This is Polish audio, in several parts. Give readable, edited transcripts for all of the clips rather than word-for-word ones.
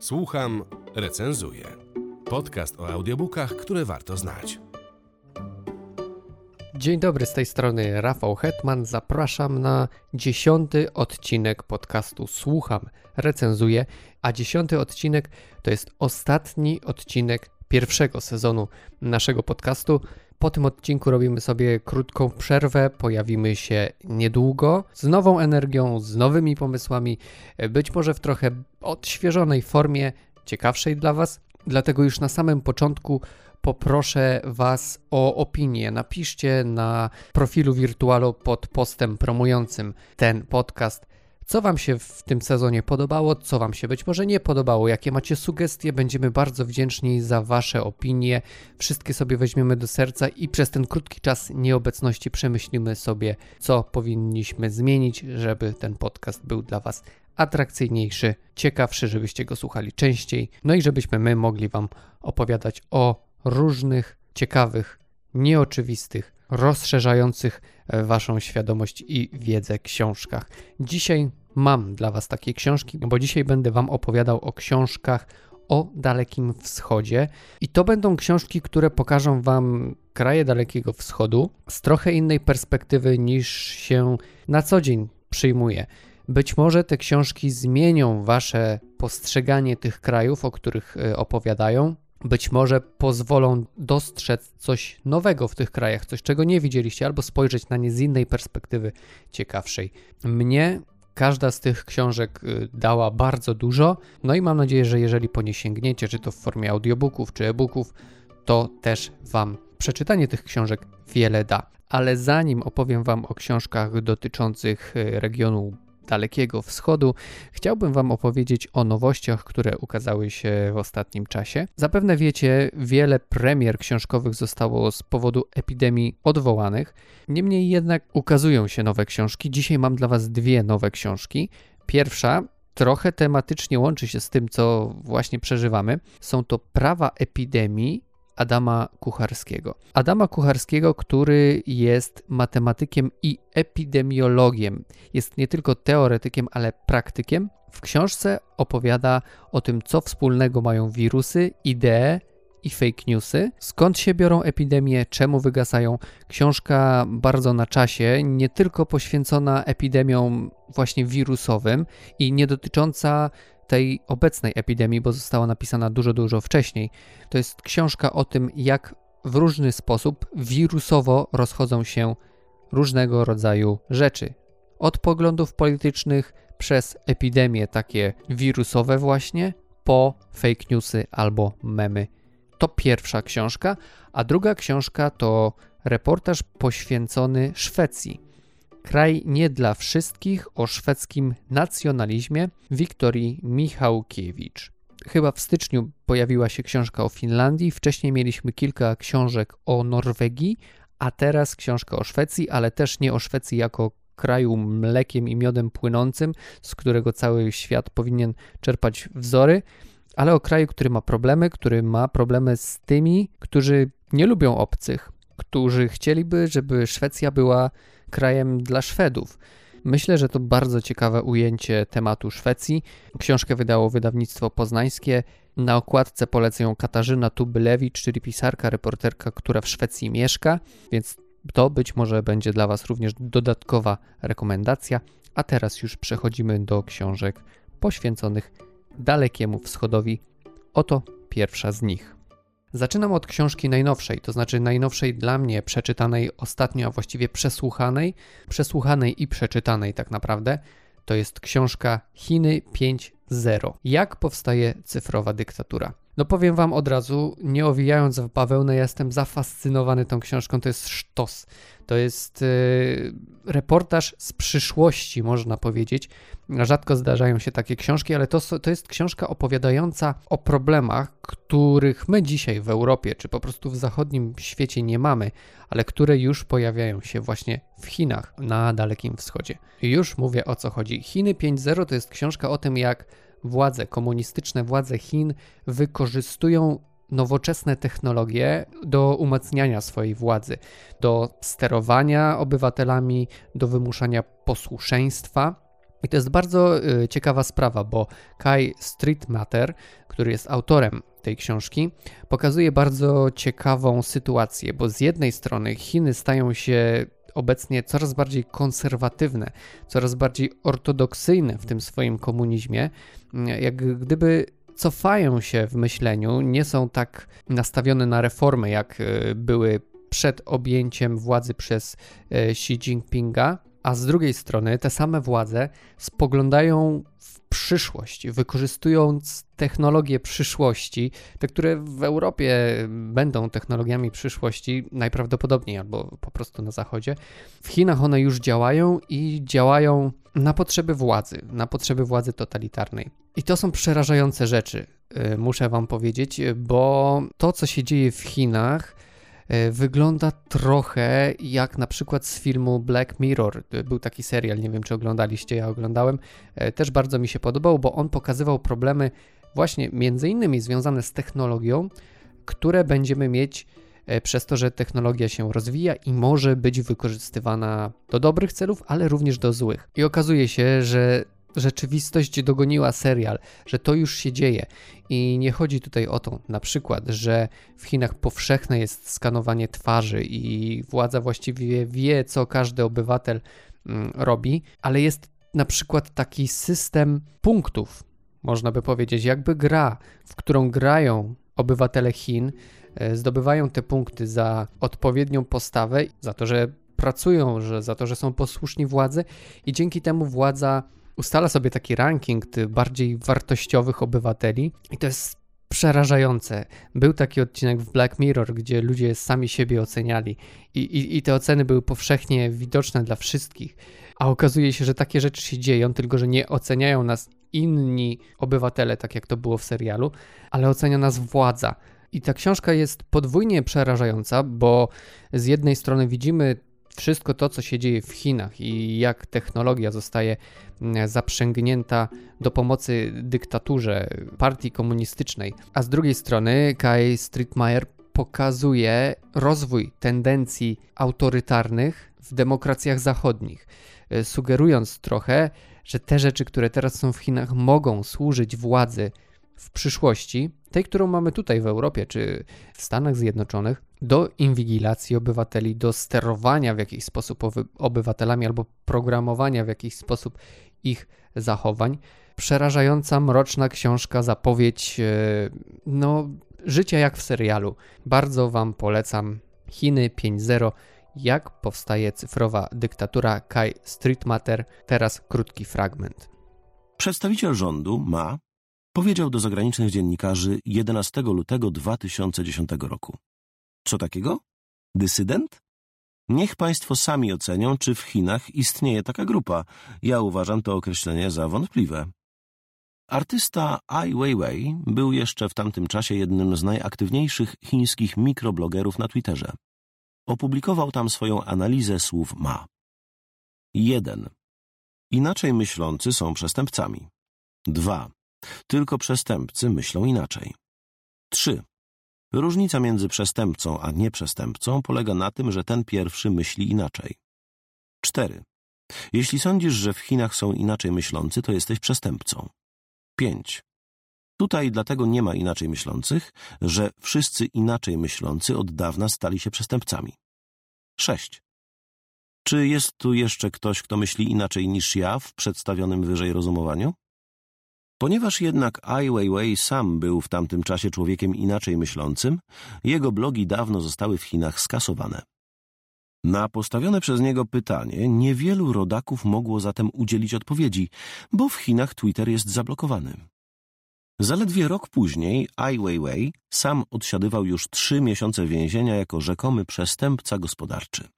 Słucham, recenzuję. Podcast o audiobookach, które warto znać. Dzień dobry, z tej strony Rafał Hetman. Zapraszam na 10. odcinek podcastu Słucham, recenzuję, a 10. odcinek to jest ostatni odcinek pierwszego sezonu naszego podcastu. Po tym odcinku robimy sobie krótką przerwę, pojawimy się niedługo z nową energią, z nowymi pomysłami, być może w trochę odświeżonej formie, ciekawszej dla Was. Dlatego już na samym początku poproszę Was o opinię. Napiszcie na profilu Virtualo pod postem promującym ten podcast, co Wam się w tym sezonie podobało, co Wam się być może nie podobało, jakie macie sugestie. Będziemy bardzo wdzięczni za Wasze opinie. Wszystkie sobie weźmiemy do serca i przez ten krótki czas nieobecności przemyślimy sobie, co powinniśmy zmienić, żeby ten podcast był dla Was atrakcyjniejszy, ciekawszy, żebyście go słuchali częściej, no i żebyśmy my mogli Wam opowiadać o różnych, ciekawych, nieoczywistych, rozszerzających Waszą świadomość i wiedzę książkach. Dzisiaj mam dla Was takie książki, bo dzisiaj będę Wam opowiadał o książkach o Dalekim Wschodzie i to będą książki, które pokażą Wam kraje Dalekiego Wschodu z trochę innej perspektywy niż się na co dzień przyjmuje. Być może te książki zmienią Wasze postrzeganie tych krajów, o których opowiadają. Być może pozwolą dostrzec coś nowego w tych krajach, coś czego nie widzieliście, albo spojrzeć na nie z innej perspektywy, ciekawszej. Mnie każda z tych książek dała bardzo dużo, no i mam nadzieję, że jeżeli po nie sięgniecie, czy to w formie audiobooków, czy e-booków, to też Wam przeczytanie tych książek wiele da. Ale zanim opowiem Wam o książkach dotyczących regionu Dalekiego Wschodu, chciałbym Wam opowiedzieć o nowościach, które ukazały się w ostatnim czasie. Zapewne wiecie, wiele premier książkowych zostało z powodu epidemii odwołanych. Niemniej jednak ukazują się nowe książki. Dzisiaj mam dla Was dwie nowe książki. Pierwsza trochę tematycznie łączy się z tym, co właśnie przeżywamy. Są to Prawa epidemii Adama Kucharskiego. Adama Kucharskiego, który jest matematykiem i epidemiologiem. Jest nie tylko teoretykiem, ale praktykiem. W książce opowiada o tym, co wspólnego mają wirusy, idee i fake newsy, skąd się biorą epidemie, czemu wygasają. Książka bardzo na czasie, nie tylko poświęcona epidemiom właśnie wirusowym i nie dotycząca tej obecnej epidemii, bo została napisana dużo wcześniej. To jest książka o tym, jak w różny sposób wirusowo rozchodzą się różnego rodzaju rzeczy. Od poglądów politycznych, przez epidemie takie wirusowe właśnie, po fake newsy albo memy. To pierwsza książka, a druga książka to reportaż poświęcony Szwecji. Kraj nie dla wszystkich o szwedzkim nacjonalizmie Wiktorii Michałkiewicz. Chyba w styczniu pojawiła się książka o Finlandii, wcześniej mieliśmy kilka książek o Norwegii, a teraz książka o Szwecji, ale też nie o Szwecji jako kraju mlekiem i miodem płynącym, z którego cały świat powinien czerpać wzory, ale o kraju, który ma problemy z tymi, którzy nie lubią obcych, którzy chcieliby, żeby Szwecja była krajem dla Szwedów. Myślę, że to bardzo ciekawe ujęcie tematu Szwecji. Książkę wydało wydawnictwo poznańskie. Na okładce polecę ją Katarzyna Tubylewicz, czyli pisarka, reporterka, która w Szwecji mieszka, więc to być może będzie dla Was również dodatkowa rekomendacja. A teraz już przechodzimy do książek poświęconych Dalekiemu Wschodowi. Oto pierwsza z nich. Zaczynam od książki najnowszej, to znaczy najnowszej dla mnie, przeczytanej ostatnio, a właściwie przesłuchanej i przeczytanej tak naprawdę. To jest książka Chiny 5.0. Jak powstaje cyfrowa dyktatura? No powiem Wam od razu, nie owijając w bawełnę, ja jestem zafascynowany tą książką, to jest sztos. To jest reportaż z przyszłości, można powiedzieć. Rzadko zdarzają się takie książki, ale to jest książka opowiadająca o problemach, których my dzisiaj w Europie, czy po prostu w zachodnim świecie nie mamy, ale które już pojawiają się właśnie w Chinach, na Dalekim Wschodzie. Już mówię, o co chodzi. Chiny 5.0 to jest książka o tym, jak władze komunistyczne, władze Chin wykorzystują nowoczesne technologie do umacniania swojej władzy, do sterowania obywatelami, do wymuszania posłuszeństwa. I to jest bardzo ciekawa sprawa, bo Kai Strittmatter, który jest autorem tej książki, pokazuje bardzo ciekawą sytuację, bo z jednej strony Chiny stają się obecnie coraz bardziej konserwatywne, coraz bardziej ortodoksyjne w tym swoim komunizmie, jak gdyby cofają się w myśleniu, nie są tak nastawione na reformy, jak były przed objęciem władzy przez Xi Jinpinga, a z drugiej strony te same władze spoglądają w przyszłość, wykorzystując technologie przyszłości, te, które w Europie będą technologiami przyszłości najprawdopodobniej, albo po prostu na Zachodzie. W Chinach one już działają i działają na potrzeby władzy totalitarnej. I to są przerażające rzeczy, muszę wam powiedzieć, bo to, co się dzieje w Chinach, wygląda trochę jak na przykład z filmu Black Mirror. Był taki serial, nie wiem czy oglądaliście, ja oglądałem. Też bardzo mi się podobał, bo on pokazywał problemy właśnie między innymi związane z technologią, które będziemy mieć przez to, że technologia się rozwija i może być wykorzystywana do dobrych celów, ale również do złych. I okazuje się, że rzeczywistość dogoniła serial, że to już się dzieje i nie chodzi tutaj o to na przykład, że w Chinach powszechne jest skanowanie twarzy i władza właściwie wie, co każdy obywatel robi, ale jest na przykład taki system punktów, można by powiedzieć, jakby gra, w którą grają obywatele Chin, zdobywają te punkty za odpowiednią postawę, za to, że pracują, za to, że są posłuszni władzy i dzięki temu władza ustala sobie taki ranking bardziej wartościowych obywateli i to jest przerażające. Był taki odcinek w Black Mirror, gdzie ludzie sami siebie oceniali i te oceny były powszechnie widoczne dla wszystkich, a okazuje się, że takie rzeczy się dzieją, tylko że nie oceniają nas inni obywatele, tak jak to było w serialu, ale ocenia nas władza. I ta książka jest podwójnie przerażająca, bo z jednej strony widzimy wszystko to, co się dzieje w Chinach i jak technologia zostaje zaprzęgnięta do pomocy dyktaturze, partii komunistycznej. A z drugiej strony Kai Strittmatter pokazuje rozwój tendencji autorytarnych w demokracjach zachodnich, sugerując trochę, że te rzeczy, które teraz są w Chinach, mogą służyć władzy w przyszłości, tej, którą mamy tutaj w Europie czy w Stanach Zjednoczonych, do inwigilacji obywateli, do sterowania w jakiś sposób obywatelami albo programowania w jakiś sposób ich zachowań. Przerażająca, mroczna książka, zapowiedź życia jak w serialu. Bardzo wam polecam Chiny 5.0, jak powstaje cyfrowa dyktatura, Kai Strittmatter. Teraz krótki fragment. Przedstawiciel rządu Ma powiedział do zagranicznych dziennikarzy 11 lutego 2010 roku. Co takiego? Dysydent? Niech państwo sami ocenią, czy w Chinach istnieje taka grupa. Ja uważam to określenie za wątpliwe. Artysta Ai Weiwei był jeszcze w tamtym czasie jednym z najaktywniejszych chińskich mikroblogerów na Twitterze. Opublikował tam swoją analizę słów Ma. 1. Inaczej myślący są przestępcami. 2. Tylko przestępcy myślą inaczej. 3. Różnica między przestępcą a nieprzestępcą polega na tym, że ten pierwszy myśli inaczej. 4. Jeśli sądzisz, że w Chinach są inaczej myślący, to jesteś przestępcą. 5. Tutaj dlatego nie ma inaczej myślących, że wszyscy inaczej myślący od dawna stali się przestępcami. 6. Czy jest tu jeszcze ktoś, kto myśli inaczej niż ja w przedstawionym wyżej rozumowaniu? Ponieważ jednak Ai Weiwei sam był w tamtym czasie człowiekiem inaczej myślącym, jego blogi dawno zostały w Chinach skasowane. Na postawione przez niego pytanie niewielu rodaków mogło zatem udzielić odpowiedzi, bo w Chinach Twitter jest zablokowany. Zaledwie rok później Ai Weiwei sam odsiadywał już 3 miesiące więzienia jako rzekomy przestępca gospodarczy.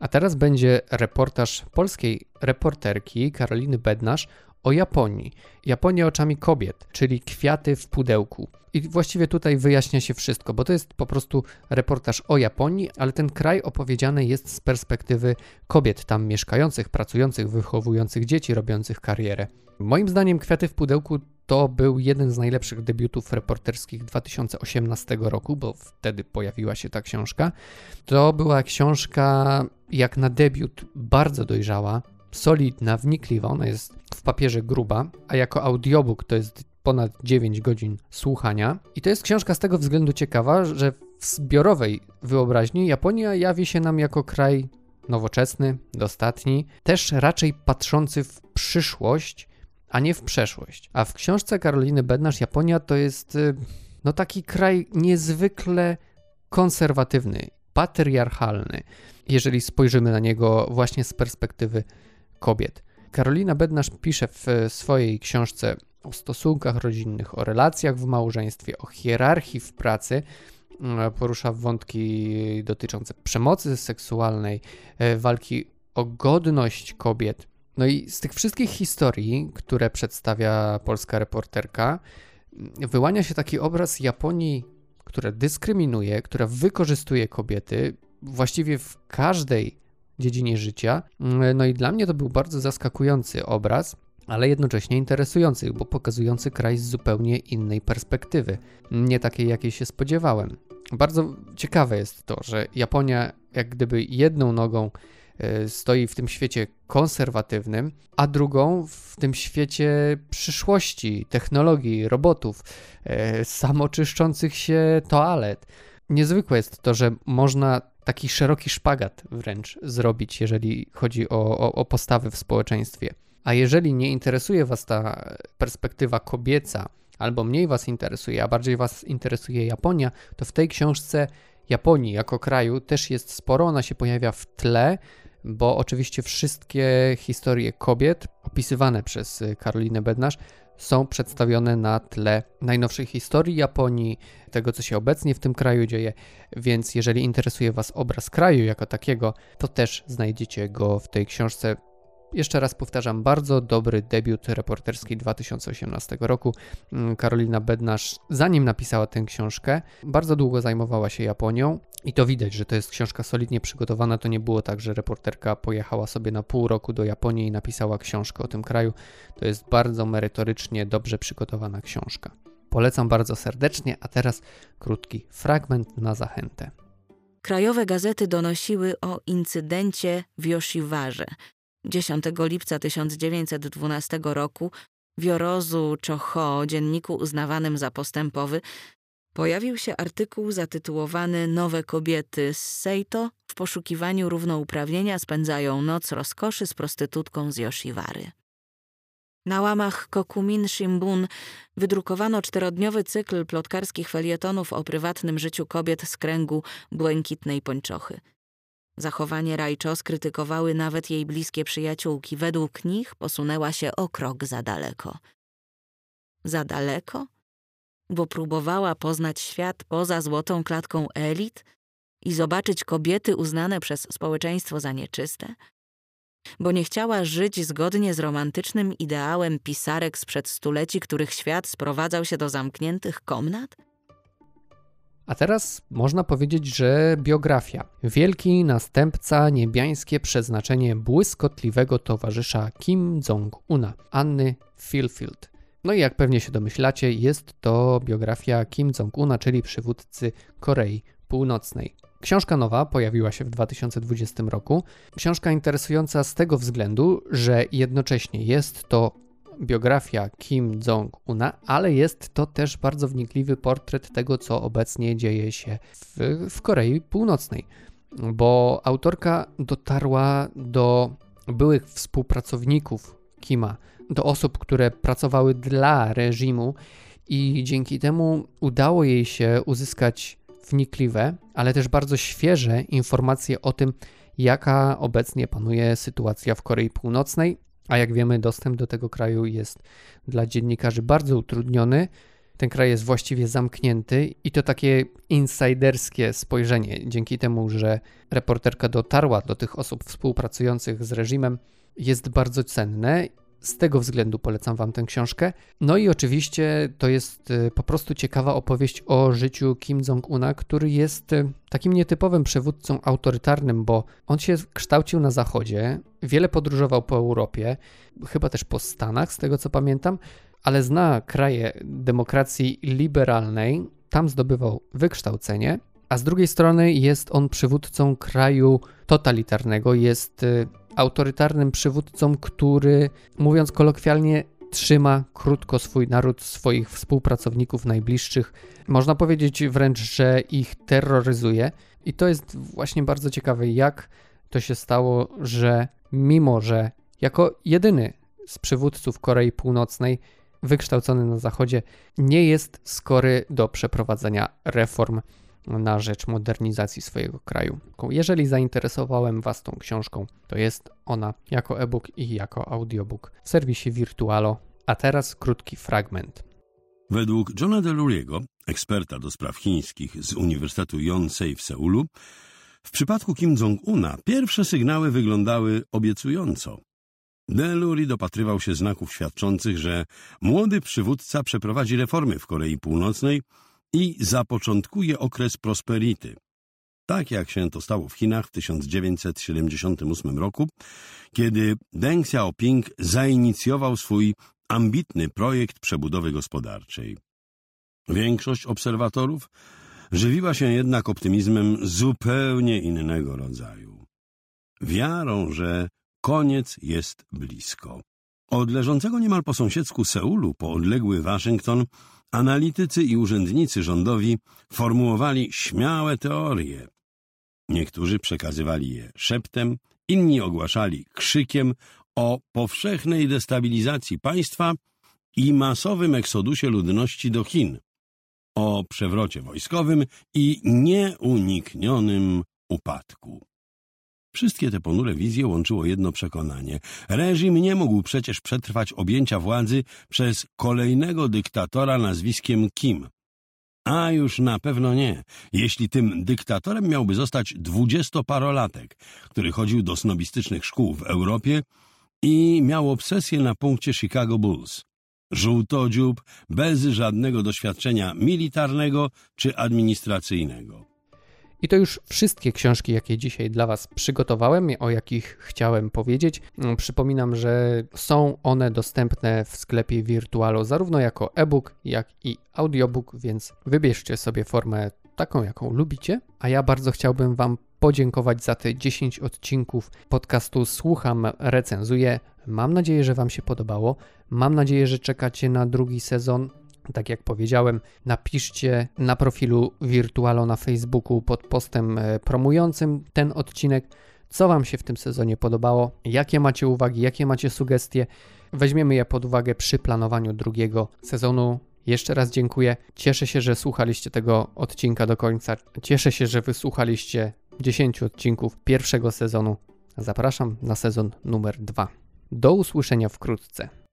A teraz będzie reportaż polskiej reporterki Karoliny Bednarz o Japonii. Japonia oczami kobiet, czyli kwiaty w pudełku. I właściwie tutaj wyjaśnia się wszystko, bo to jest po prostu reportaż o Japonii, ale ten kraj opowiedziany jest z perspektywy kobiet tam mieszkających, pracujących, wychowujących dzieci, robiących karierę. Moim zdaniem Kwiaty w pudełku to był jeden z najlepszych debiutów reporterskich 2018 roku, bo wtedy pojawiła się ta książka. To była książka jak na debiut bardzo dojrzała, solidna, wnikliwa, ona jest w papierze gruba, a jako audiobook to jest ponad 9 godzin słuchania. I to jest książka z tego względu ciekawa, że w zbiorowej wyobraźni Japonia jawi się nam jako kraj nowoczesny, dostatni, też raczej patrzący w przyszłość, a nie w przeszłość. A w książce Karoliny Bednarz Japonia to jest no taki kraj niezwykle konserwatywny, patriarchalny, jeżeli spojrzymy na niego właśnie z perspektywy kobiet. Karolina Bednarz pisze w swojej książce o stosunkach rodzinnych, o relacjach w małżeństwie, o hierarchii w pracy, porusza wątki dotyczące przemocy seksualnej, walki o godność kobiet. No i z tych wszystkich historii, które przedstawia polska reporterka, wyłania się taki obraz Japonii, która dyskryminuje, która wykorzystuje kobiety właściwie w każdej dziedzinie życia. No i dla mnie to był bardzo zaskakujący obraz, ale jednocześnie interesujący, bo pokazujący kraj z zupełnie innej perspektywy, nie takiej, jakiej się spodziewałem. Bardzo ciekawe jest to, że Japonia jak gdyby jedną nogą stoi w tym świecie konserwatywnym, a drugą w tym świecie przyszłości, technologii, robotów, samoczyszczących się toalet. Niezwykłe jest to, że można taki szeroki szpagat wręcz zrobić, jeżeli chodzi o postawy w społeczeństwie. A jeżeli nie interesuje Was ta perspektywa kobieca, albo mniej Was interesuje, a bardziej Was interesuje Japonia, to w tej książce Japonii jako kraju też jest sporo, ona się pojawia w tle, bo oczywiście wszystkie historie kobiet opisywane przez Karolinę Bednarz są przedstawione na tle najnowszej historii Japonii, tego co się obecnie w tym kraju dzieje, więc jeżeli interesuje Was obraz kraju jako takiego, to też znajdziecie go w tej książce. Jeszcze raz powtarzam, bardzo dobry debiut reporterski 2018 roku. Karolina Bednarz, zanim napisała tę książkę, bardzo długo zajmowała się Japonią i to widać, że to jest książka solidnie przygotowana. To nie było tak, że reporterka pojechała sobie na pół roku do Japonii i napisała książkę o tym kraju. To jest bardzo merytorycznie, dobrze przygotowana książka. Polecam bardzo serdecznie, a teraz krótki fragment na zachętę. Krajowe gazety donosiły o incydencie w Yoshiwarze. 10 lipca 1912 roku w Jorozu Chocho, dzienniku uznawanym za postępowy, pojawił się artykuł zatytułowany „Nowe kobiety z Seito w poszukiwaniu równouprawnienia spędzają noc rozkoszy z prostytutką z Yoshiwary”. Na łamach Kokumin Shimbun wydrukowano 4-dniowy cykl plotkarskich felietonów o prywatnym życiu kobiet z kręgu Błękitnej Pończochy. Zachowanie Rajchos krytykowały nawet jej bliskie przyjaciółki. Według nich posunęła się o krok za daleko. Za daleko? Bo próbowała poznać świat poza złotą klatką elit i zobaczyć kobiety uznane przez społeczeństwo za nieczyste? Bo nie chciała żyć zgodnie z romantycznym ideałem pisarek sprzed stuleci, których świat sprowadzał się do zamkniętych komnat? A teraz można powiedzieć, że biografia. Wielki następca niebiańskie przeznaczenie błyskotliwego towarzysza Kim Jong-una, Anny Fifield. No i jak pewnie się domyślacie, jest to biografia Kim Jong-una, czyli przywódcy Korei Północnej. Książka nowa pojawiła się w 2020 roku. Książka interesująca z tego względu, że jednocześnie jest to biografia Kim Jong-una, ale jest to też bardzo wnikliwy portret tego, co obecnie dzieje się w Korei Północnej, bo autorka dotarła do byłych współpracowników Kima, do osób, które pracowały dla reżimu i dzięki temu udało jej się uzyskać wnikliwe, ale też bardzo świeże informacje o tym, jaka obecnie panuje sytuacja w Korei Północnej. A jak wiemy, dostęp do tego kraju jest dla dziennikarzy bardzo utrudniony. Ten kraj jest właściwie zamknięty i to takie insajderskie spojrzenie. Dzięki temu, że reporterka dotarła do tych osób współpracujących z reżimem, jest bardzo cenne. Z tego względu polecam Wam tę książkę. No i oczywiście to jest po prostu ciekawa opowieść o życiu Kim Jong-una, który jest takim nietypowym przywódcą autorytarnym, bo on się kształcił na Zachodzie, wiele podróżował po Europie, chyba też po Stanach, z tego co pamiętam, ale zna kraje demokracji liberalnej, tam zdobywał wykształcenie, a z drugiej strony jest on przywódcą kraju totalitarnego, jest autorytarnym przywódcą, który, mówiąc kolokwialnie, trzyma krótko swój naród, swoich współpracowników najbliższych. Można powiedzieć wręcz, że ich terroryzuje. I to jest właśnie bardzo ciekawe, jak to się stało, że mimo, że jako jedyny z przywódców Korei Północnej, wykształcony na Zachodzie, nie jest skory do przeprowadzenia reform na rzecz modernizacji swojego kraju. Jeżeli zainteresowałem Was tą książką, to jest ona jako e-book i jako audiobook w serwisie Virtualo. A teraz krótki fragment. Według Johna DeLuriego, eksperta do spraw chińskich z Uniwersytetu Yonsei w Seulu, w przypadku Kim Jong-una pierwsze sygnały wyglądały obiecująco. DeLurie dopatrywał się znaków świadczących, że młody przywódca przeprowadzi reformy w Korei Północnej i zapoczątkuje okres prosperity. Tak jak się to stało w Chinach w 1978 roku, kiedy Deng Xiaoping zainicjował swój ambitny projekt przebudowy gospodarczej. Większość obserwatorów żywiła się jednak optymizmem zupełnie innego rodzaju. Wiarą, że koniec jest blisko. Od leżącego niemal po sąsiedzku Seulu po odległy Waszyngton analitycy i urzędnicy rządowi formułowali śmiałe teorie. Niektórzy przekazywali je szeptem, inni ogłaszali krzykiem o powszechnej destabilizacji państwa i masowym eksodusie ludności do Chin, o przewrocie wojskowym i nieuniknionym upadku. Wszystkie te ponure wizje łączyło jedno przekonanie. Reżim nie mógł przecież przetrwać objęcia władzy przez kolejnego dyktatora nazwiskiem Kim. A już na pewno nie, jeśli tym dyktatorem miałby zostać 20-parolatek, który chodził do snobistycznych szkół w Europie i miał obsesję na punkcie Chicago Bulls. Żółtodziób, bez żadnego doświadczenia militarnego czy administracyjnego. I to już wszystkie książki, jakie dzisiaj dla Was przygotowałem, o jakich chciałem powiedzieć. Przypominam, że są one dostępne w sklepie Virtualo zarówno jako e-book, jak i audiobook, więc wybierzcie sobie formę taką, jaką lubicie. A ja bardzo chciałbym Wam podziękować za te 10 odcinków podcastu Słucham, recenzuję. Mam nadzieję, że Wam się podobało. Mam nadzieję, że czekacie na drugi sezon. Tak jak powiedziałem, napiszcie na profilu Virtualo na Facebooku pod postem promującym ten odcinek, co Wam się w tym sezonie podobało, jakie macie uwagi, jakie macie sugestie. Weźmiemy je pod uwagę przy planowaniu drugiego sezonu. Jeszcze raz dziękuję. Cieszę się, że słuchaliście tego odcinka do końca. Cieszę się, że wysłuchaliście 10 odcinków pierwszego sezonu. Zapraszam na sezon numer 2. Do usłyszenia wkrótce.